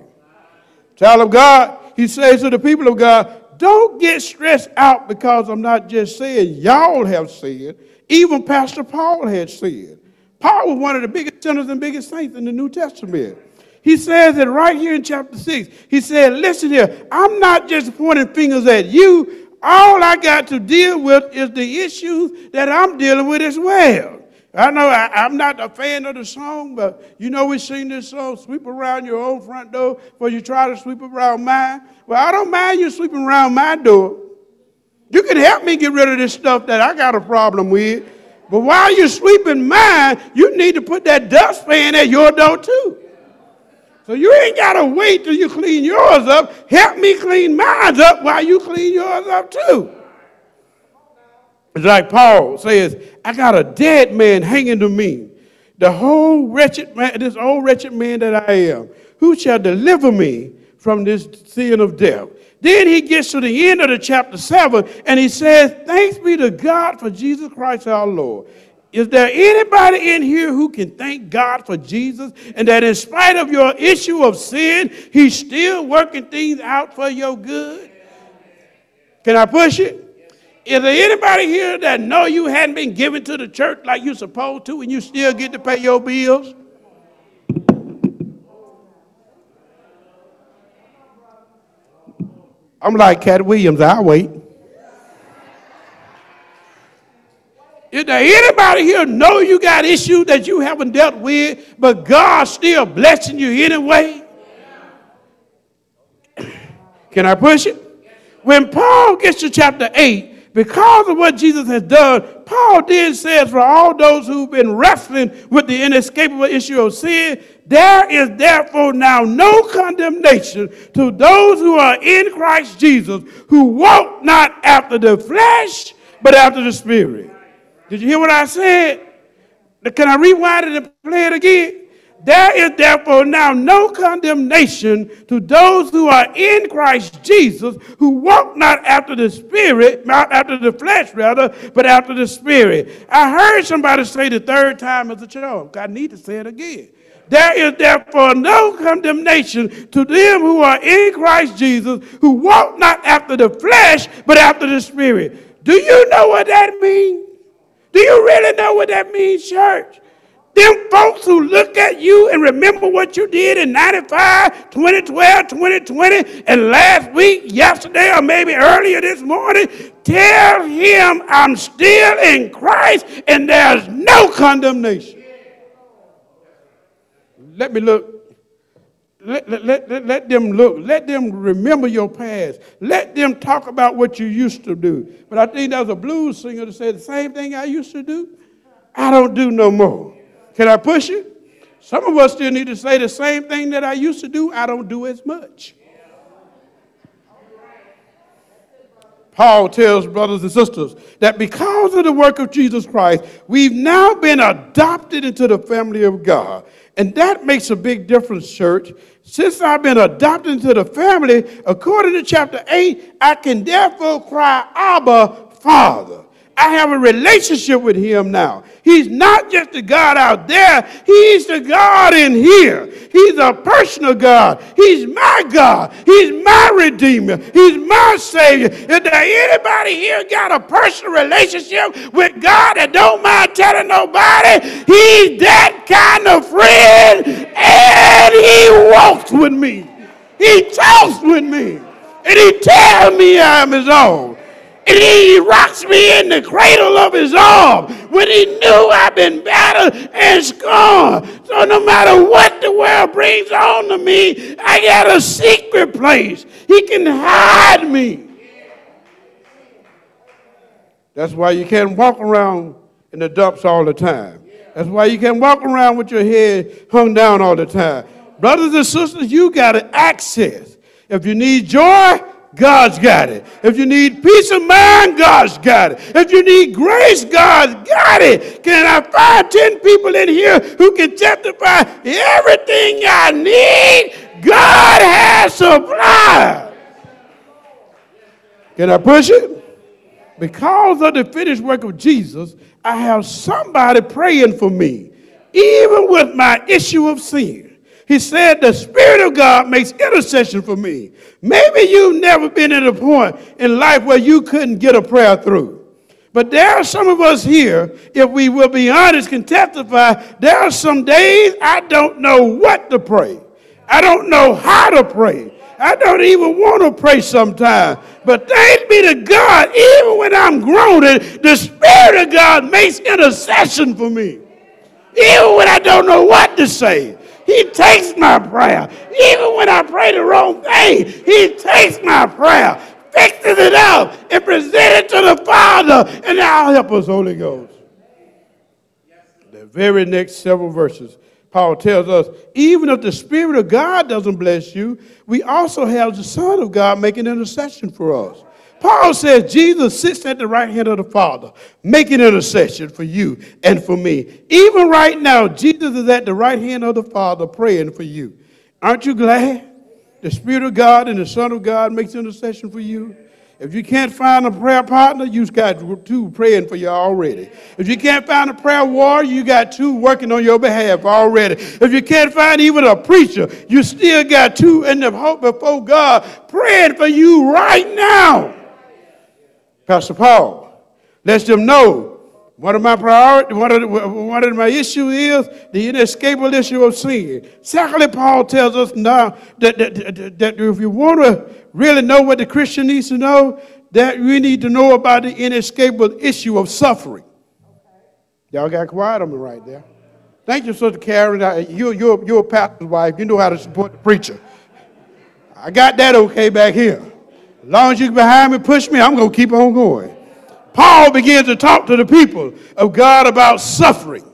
Child of God, he says to the people of God, don't get stressed out because I'm not just saying y'all have sinned. Even Pastor Paul had sinned. Paul was one of the biggest sinners and biggest saints in the New Testament. He says it right here in chapter 6. He said, listen here, I'm not just pointing fingers at you. All I got to deal with is the issues that I'm dealing with as well. I know I'm not a fan of the song, but you know we sing this song, sweep around your own front door, for you try to sweep around mine. Well, I don't mind you sweeping around my door. You can help me get rid of this stuff that I got a problem with. But while you're sweeping mine, you need to put that dustpan at your door too. So you ain't got to wait till you clean yours up. Help me clean mine up while you clean yours up too. It's like Paul says, I got a dead man hanging to me. The whole wretched man, this old wretched man that I am, who shall deliver me from this sin of death? Then he gets to the end of the chapter 7, and he says, thanks be to God for Jesus Christ our Lord. Is there anybody in here who can thank God for Jesus and that in spite of your issue of sin, he's still working things out for your good? Can I push it? Is there anybody here that know you hadn't been given to the church like you're supposed to and you still get to pay your bills? I'm like Cat Williams, I'll wait. Is there anybody here know you got issues that you haven't dealt with, but God's still blessing you anyway? Can I push it? When Paul gets to chapter 8, because of what Jesus has done, Paul then says, for all those who've been wrestling with the inescapable issue of sin, there is therefore now no condemnation to those who are in Christ Jesus, who walk not after the flesh, but after the Spirit. Did you hear what I said? Can I rewind it and play it again? There is therefore now no condemnation to those who are in Christ Jesus, who walk not after the Spirit, not after the flesh rather, but after the Spirit. I heard somebody say the third time as a charm. I need to say it again. There is therefore no condemnation to them who are in Christ Jesus, who walk not after the flesh, but after the Spirit. Do you know what that means? Do you really know what that means, church? Them folks who look at you and remember what you did in 95, 2012, 2020, and last week, yesterday, or maybe earlier this morning, tell him I'm still in Christ and there's no condemnation. Let me look. Let them look. Let them remember your past. Let them talk about what you used to do. But I think there was a blues singer that said the same thing I used to do. I don't do no more. Can I push it? Some of us still need to say the same thing that I used to do. I don't do as much. Paul tells brothers and sisters that because of the work of Jesus Christ, we've now been adopted into the family of God. And that makes a big difference, church. Since I've been adopted into the family, according to chapter 8, I can therefore cry, Abba, Father. I have a relationship with him now. He's not just the God out there. He's the God in here. He's a personal God. He's my God. He's my Redeemer. He's my Savior. Is there anybody here got a personal relationship with God that don't mind telling nobody? He's that kind of friend, and he walks with me. He talks with me, and he tells me I'm his own. And he rocks me in the cradle of his arm when he knew I've been battered and scorned. So no matter what the world brings on to me, I got a secret place. He can hide me. That's why you can't walk around in the dumps all the time. That's why you can't walk around with your head hung down all the time. Brothers and sisters, you got access. If you need joy, God's got it. If you need peace of mind, God's got it. If you need grace, God's got it. Can I find 10 people in here who can testify everything I need? God has supplied. Can I push it? Because of the finished work of Jesus, I have somebody praying for me, even with my issue of sin. He said, the Spirit of God makes intercession for me. Maybe you've never been at a point in life where you couldn't get a prayer through. But there are some of us here, if we will be honest, can testify, there are some days I don't know what to pray. I don't know how to pray. I don't even want to pray sometimes. But thanks be to God, even when I'm groaning, the Spirit of God makes intercession for me. Even when I don't know what to say, He takes my prayer. Even when I pray the wrong thing, He takes my prayer, fixes it up, and presents it to the Father, and now help us, Holy Ghost. The very next several verses, Paul tells us, even if the Spirit of God doesn't bless you, we also have the Son of God making intercession for us. Paul says Jesus sits at the right hand of the Father, making intercession for you and for me. Even right now, Jesus is at the right hand of the Father praying for you. Aren't you glad? The Spirit of God and the Son of God makes intercession for you. If you can't find a prayer partner, you've got two praying for you already. If you can't find a prayer warrior, you got two working on your behalf already. If you can't find even a preacher, you still got two in the hope before God praying for you right now. Pastor Paul lets them know one of my issues is the inescapable issue of sin. Secondly, Paul tells us now that if you want to really know what the Christian needs to know, that we need to know about the inescapable issue of suffering. Y'all got quiet on me right there. Thank you, Sister Karen. You're a pastor's wife. You know how to support the preacher. I got that okay back here. As long as you're behind me, push me, I'm going to keep on going. Paul begins to talk to the people of God about suffering.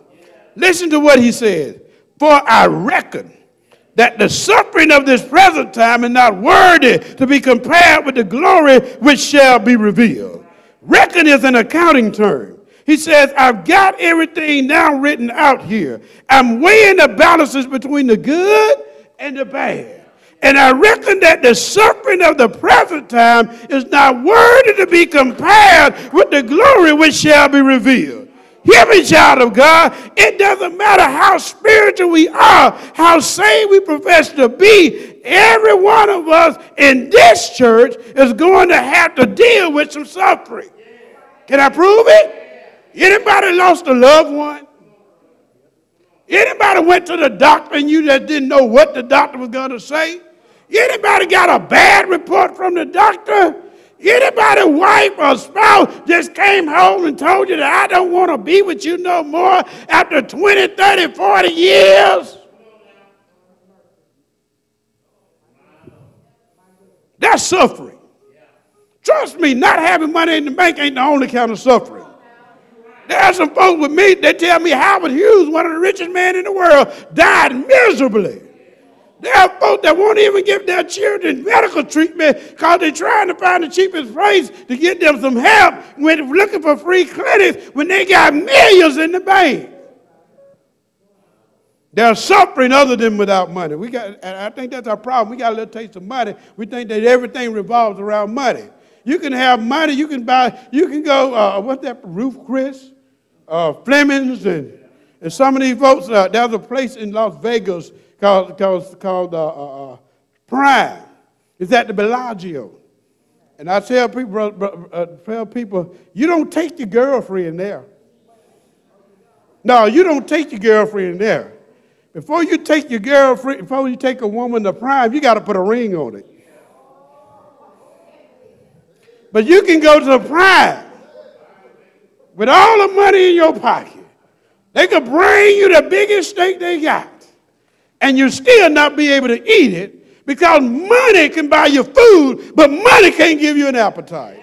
Listen to what he says. For I reckon that the suffering of this present time is not worthy to be compared with the glory which shall be revealed. Reckon is an accounting term. He says, I've got everything now written out here. I'm weighing the balances between the good and the bad. And I reckon that the suffering of the present time is not worthy to be compared with the glory which shall be revealed. Hear me, child of God. It doesn't matter how spiritual we are, how saved we profess to be. Every one of us in this church is going to have to deal with some suffering. Can I prove it? Anybody lost a loved one? Anybody went to the doctor and you just didn't know what the doctor was going to say? Anybody got a bad report from the doctor? Anybody, wife or spouse, just came home and told you that I don't want to be with you no more after 20, 30, 40 years? That's suffering. Trust me, not having money in the bank ain't the only kind of suffering. There are some folks with me that tell me Howard Hughes, one of the richest men in the world, died miserably. There are folks that won't even give their children medical treatment because they're trying to find the cheapest place to get them some help when looking for free clinics when they got millions in the bank. They're suffering other than without money. I think that's our problem. We got a little taste of money. We think that everything revolves around money. You can have money. You can buy. You can go. What's that? Roof, Chris? Fleming's and some of these folks, there's a place in Las Vegas called Prime. It's at the Bellagio. And I tell people, you don't take your girlfriend there. No, you don't take your girlfriend there. Before you take a woman to Prime, you got to put a ring on it. But you can go to the Prime with all the money in your pocket. They could bring you the biggest steak they got, and you still not be able to eat it because money can buy you food, but money can't give you an appetite.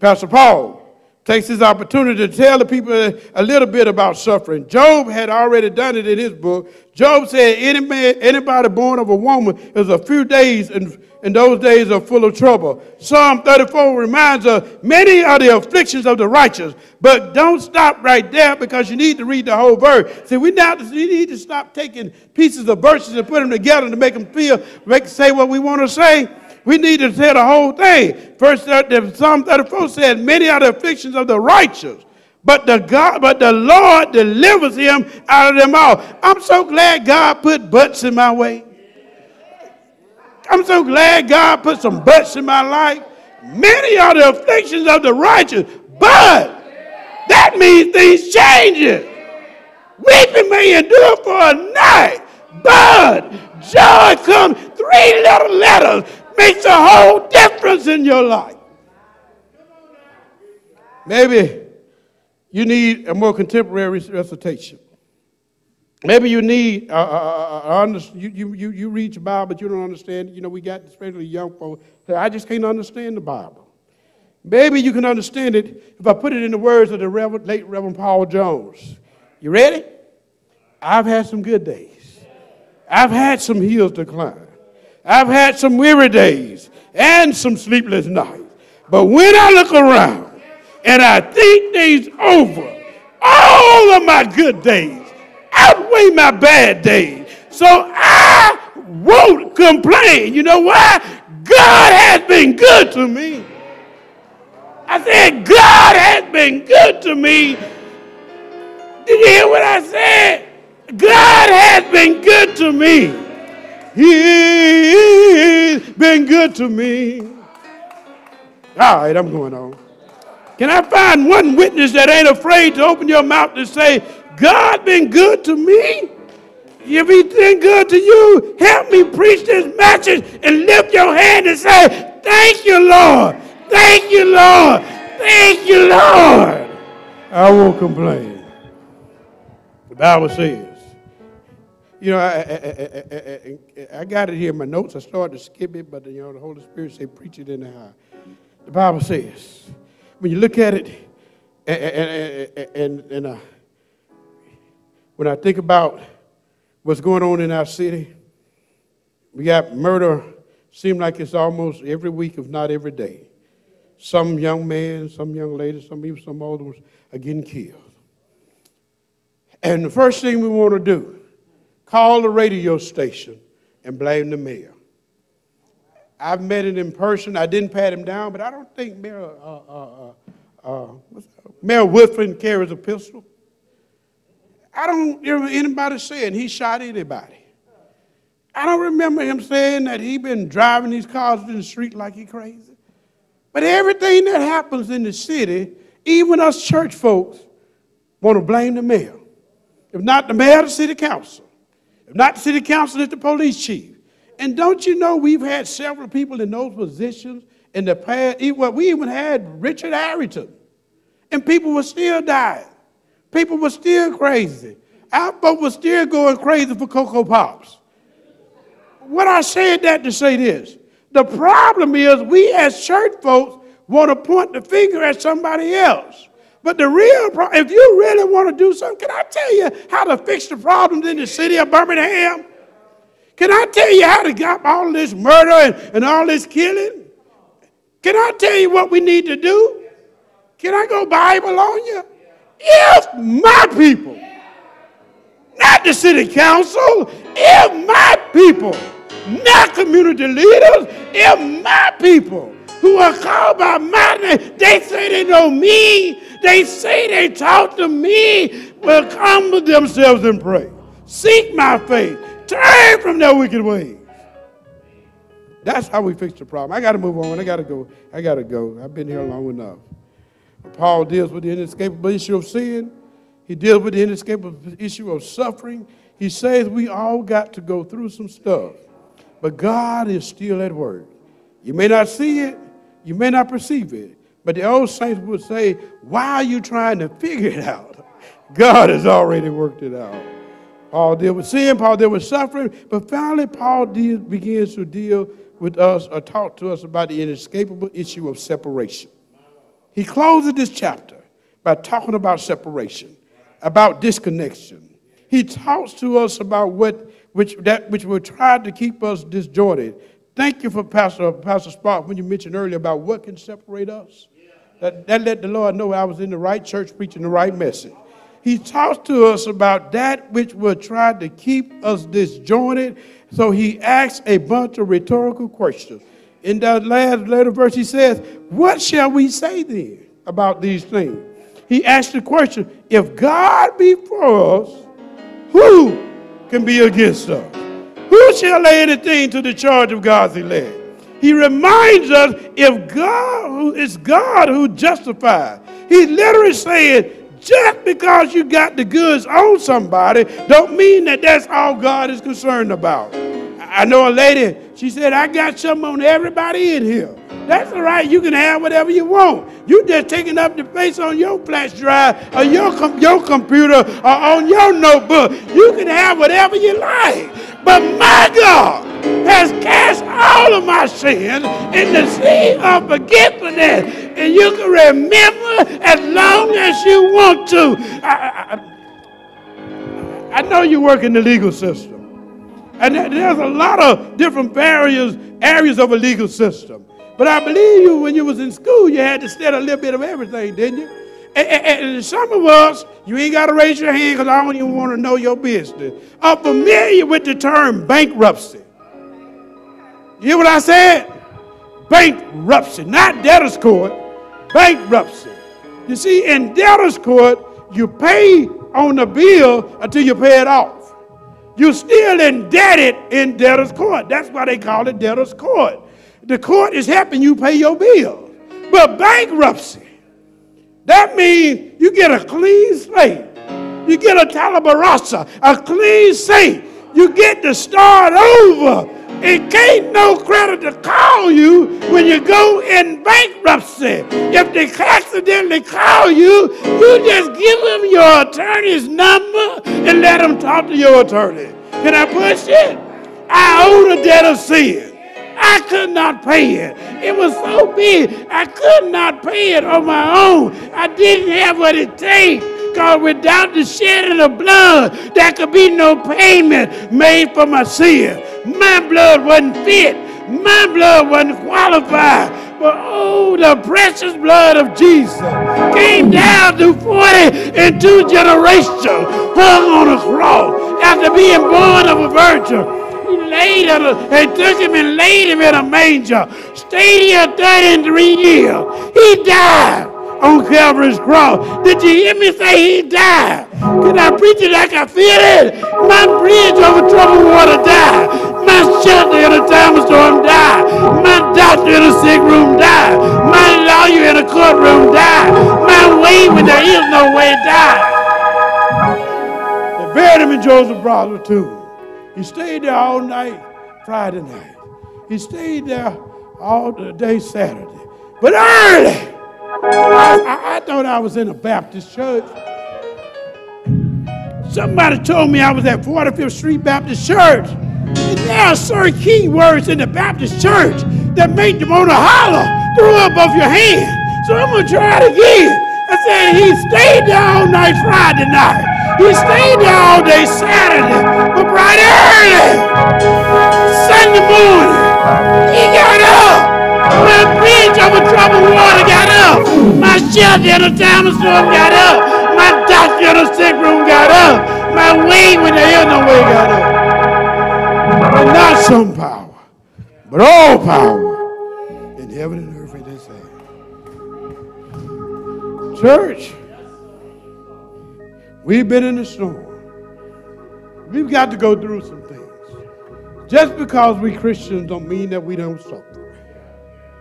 Pastor Paul takes this opportunity to tell the people a little bit about suffering. Job had already done it in his book. Job said, "Any man, anybody born of a woman is a few days, and those days are full of trouble." Psalm 34 reminds us, "Many are the afflictions of the righteous," but don't stop right there, because you need to read the whole verse. See, we need to stop taking pieces of verses and put them together to make them feel, say what we want to say. We need to say the whole thing. First, Psalm 34 said, "Many are the afflictions of the righteous, but the Lord delivers him out of them all." I'm so glad God put butts in my way. I'm so glad God put some butts in my life. Many are the afflictions of the righteous, but that means things change. Weeping may endure for a night, but joy comes. 3 little letters makes a whole difference in your life. Maybe you need a more contemporary recitation. Maybe you need, you read your Bible, but you don't understand. You know, we got especially young folks say, "I just can't understand the Bible." Maybe you can understand it if I put it in the words of the late Reverend Paul Jones. You ready? "I've had some good days. I've had some hills to climb. I've had some weary days and some sleepless nights. But when I look around and I think things over, all of my good days outweigh my bad days. So I won't complain." You know why? God has been good to me. I said, God has been good to me. Did you hear what I said? God has been good to me. He's been good to me. All right, I'm going on. Can I find one witness that ain't afraid to open your mouth and say, "God been good to me"? If he's been good to you, help me preach this message and lift your hand and say, "Thank you, Lord. Thank you, Lord. Thank you, Lord. I won't complain." The Bible says, you know, I got it here in my notes. I started to skip it, but, you know, the Holy Spirit said, preach it in the hour. The Bible says, when you look at it, when I think about what's going on in our city, we got murder, seems like it's almost every week, if not every day. Some young man, some young lady, even some older ones are getting killed. And the first thing we want to do, call the radio station and blame the mayor. I've met him in person. I didn't pat him down, but I don't think Mayor Woodford carries a pistol. I don't remember anybody saying he shot anybody. I don't remember him saying that he been driving these cars in the street like he crazy. But everything that happens in the city, even us church folks, want to blame the mayor. If not the mayor, the city council. If not the city council, it's the police chief. And don't you know we've had several people in those positions in the past? We even had Richard Harrington. And people were still dying. People were still crazy. Our folks were still going crazy for Cocoa Pops. When I said that to say this, the problem is we as church folks want to point the finger at somebody else. But the real problem, if you really want to do something, can I tell you how to fix the problems in the city of Birmingham? Can I tell you how to get all this murder and all this killing? Can I tell you what we need to do? Can I go Bible on you? If my people, not the city council, if my people, not community leaders, if my people who are called by my name, they say they know me, they say they talk to me, will humble themselves and pray, seek my face, turn from their wicked ways. That's how we fix the problem. I got to move on. I got to go. I've been here long enough. Paul deals with the inescapable issue of sin. He deals with the inescapable issue of suffering. He says we all got to go through some stuff, but God is still at work. You may not see it. You may not perceive it. But the old saints would say, why are you trying to figure it out? God has already worked it out. Paul dealt with sin. Paul dealt with suffering. But finally, Paul begins to deal with us or talk to us about the inescapable issue of separation. He closes this chapter by talking about separation, about disconnection. He talks to us about which will try to keep us disjointed. Thank you for Pastor Sparks when you mentioned earlier about what can separate us. That let the Lord know I was in the right church preaching the right message. He talks to us about that which will try to keep us disjointed. So he asks a bunch of rhetorical questions. In that last later verse, he says, what shall we say then about these things? He asks the question, if God be for us, who can be against us? Who shall lay anything to the charge of God's elect? He reminds us, if God, it's God who justifies. He's literally saying, just because you got the goods on somebody, don't mean that that's all God is concerned about. I know a lady, she said, I got something on everybody in here. That's all right, you can have whatever you want. You just taking up the space on your flash drive or your computer or on your notebook. You can have whatever you like. But my God has cast all of my sins in the sea of forgiveness. And you can remember as long as you want to. I know you work in the legal system. And there's a lot of different areas of a legal system. But I believe you, when you was in school, you had to study a little bit of everything, didn't you? And some of us, you ain't got to raise your hand because I don't even want to know your business, are familiar with the term bankruptcy. You hear what I said? Bankruptcy, not debtor's court, bankruptcy. You see, in debtor's court, you pay on the bill until you pay it off. You're still indebted in debtor's court. That's why they call it debtor's court. The court is helping you pay your bill. But bankruptcy, that means you get a clean slate. You get a talabarasa, a clean slate. You get to start over. It can't no creditor call you when you go in bankruptcy. If they accidentally call you, you just give them your attorney's number and let them talk to your attorney. Can I push it? I owe the debt of sin. I could not pay it. It was so big, I could not pay it on my own. I didn't have what it takes. God, without the shedding of blood, there could be no payment made for my sin. My blood wasn't fit. My blood wasn't qualified. But oh, the precious blood of Jesus came down through 42 generations, hung on a cross after being born of a virgin. They took him and laid him in a manger. Stayed here 33 years. He died on Calvary's cross. Did you hear me say he died? Can I preach it like I feel it? My bridge over troubled water died. My shelter in a time of storm died. My doctor in a sick room died. My lawyer in a courtroom died. My way when there is no way died. They buried him in Joseph Brothers' tomb. He stayed there all night Friday night. He stayed there all the day Saturday. But early, I thought I was in a Baptist church. Somebody told me I was at 45th Street Baptist Church. And there are certain key words in the Baptist church that make them want to holler, throw up both your hands. So I'm going to try it again. I said, he stayed there all night Friday night. He stayed there all day Saturday. But bright early Sunday morning, he got up. My bridge over troubled water got up. My shelter in a time of storm got up. My doctor in a sick room got up. My way when there is no way got up. And not some power, but all power in heaven and earth, they say. Church, we've been in the storm. We've got to go through some things. Just because we Christians don't mean that we don't suffer.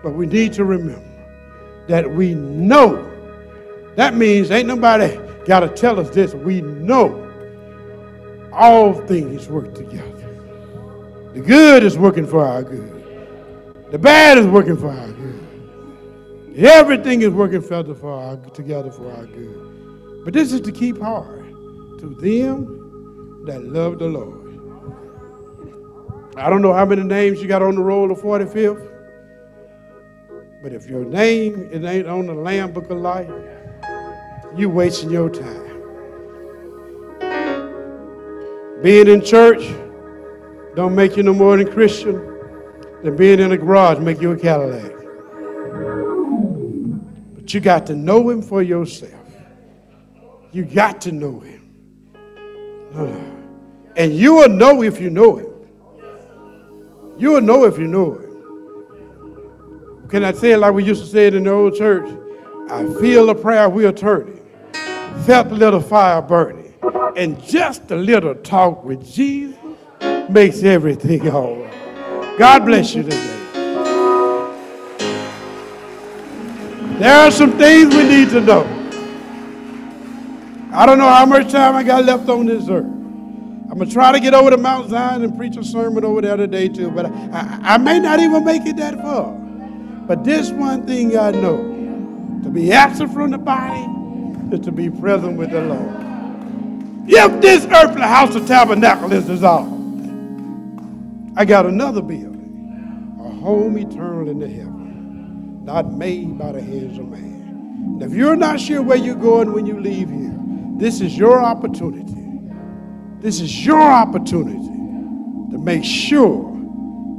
But we need to remember that we know. That means ain't nobody got to tell us this. We know all things work together. The good is working for our good. The bad is working for our good. Everything is working together for our good. But this is the key part. To them that love the Lord. I don't know how many names you got on the roll of 45th. But if your name it ain't on the Lamb Book of Life, you wasting your time. Being in church don't make you no more than Christian, than being in a garage make you a Cadillac. But you got to know him for yourself. You got to know him. And you will know if you know him. You will know if you know him. Can I say it like we used to say it in the old church? I feel the prayer wheel turning, felt a little fire burning, and just a little talk with Jesus makes everything all right. God bless you today. There are some things we need to know. I don't know how much time I got left on this earth. I'm going to try to get over to Mount Zion and preach a sermon over there today too, but I may not even make it that far. But this one thing I know. To be absent from the body is to be present with the Lord. If this earthly house of tabernacle is dissolved, I got another building, a home eternal in the heaven, not made by the hands of man. And if you're not sure where you're going when you leave here, this is your opportunity. This is your opportunity to make sure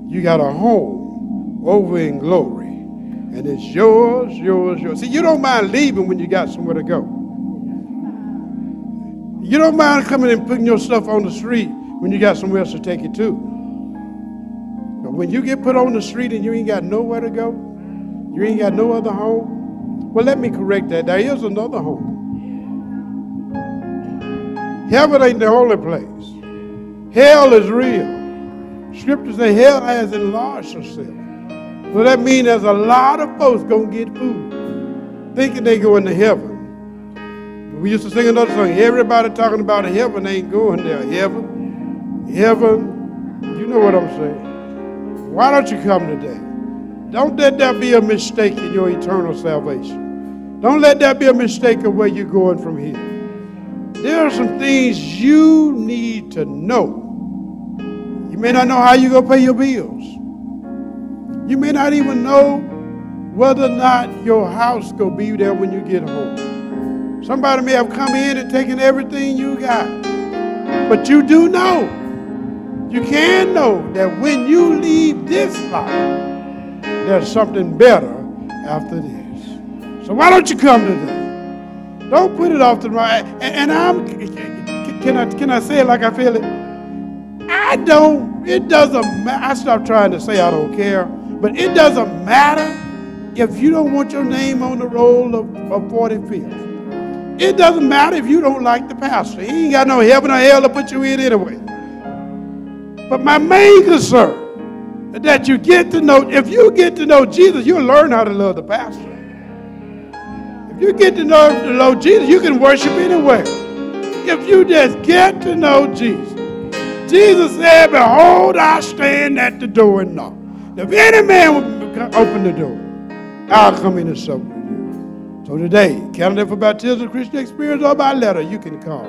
you got a home over in glory. And it's yours, yours, yours. See, you don't mind leaving when you got somewhere to go. You don't mind coming and putting your stuff on the street when you got somewhere else to take it to. But when you get put on the street and you ain't got nowhere to go, you ain't got no other home, well, let me correct that. There is another home. Heaven ain't the only place. Hell is real. Scriptures say hell has enlarged herself. So that means there's a lot of folks going to get food, thinking they going to heaven. We used to sing another song, everybody talking about heaven ain't going there. Heaven, heaven, you know what I'm saying. Why don't you come today? Don't let there be a mistake in your eternal salvation. Don't let there be a mistake of where you're going from here. There are some things you need to know. You may not know how you're going to pay your bills. You may not even know whether or not your house gonna be there when you get home. Somebody may have come in and taken everything you got. But you do know, you can know that when you leave this life, there's something better after this. So why don't you come today? Don't put it off tomorrow. And can I say it like I feel it? It doesn't matter. I stopped trying to say I don't care. But it doesn't matter if you don't want your name on the roll of 45th. It doesn't matter if you don't like the pastor. He ain't got no heaven or hell to put you in anyway. But my main concern is that you get to know, if you get to know Jesus, you'll learn how to love the pastor. If you get to know Jesus, you can worship anywhere. If you just get to know Jesus. Jesus said, behold, I stand at the door and knock. If any man would open the door, I'll come in and sup with you. So today, calendar for baptism, Christian experience, or by letter, you can call.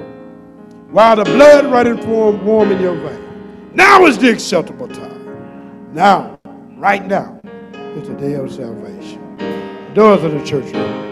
While the blood running warm in your veins. Now is the acceptable time. Now, right now, is the day of salvation. The doors of the church are open.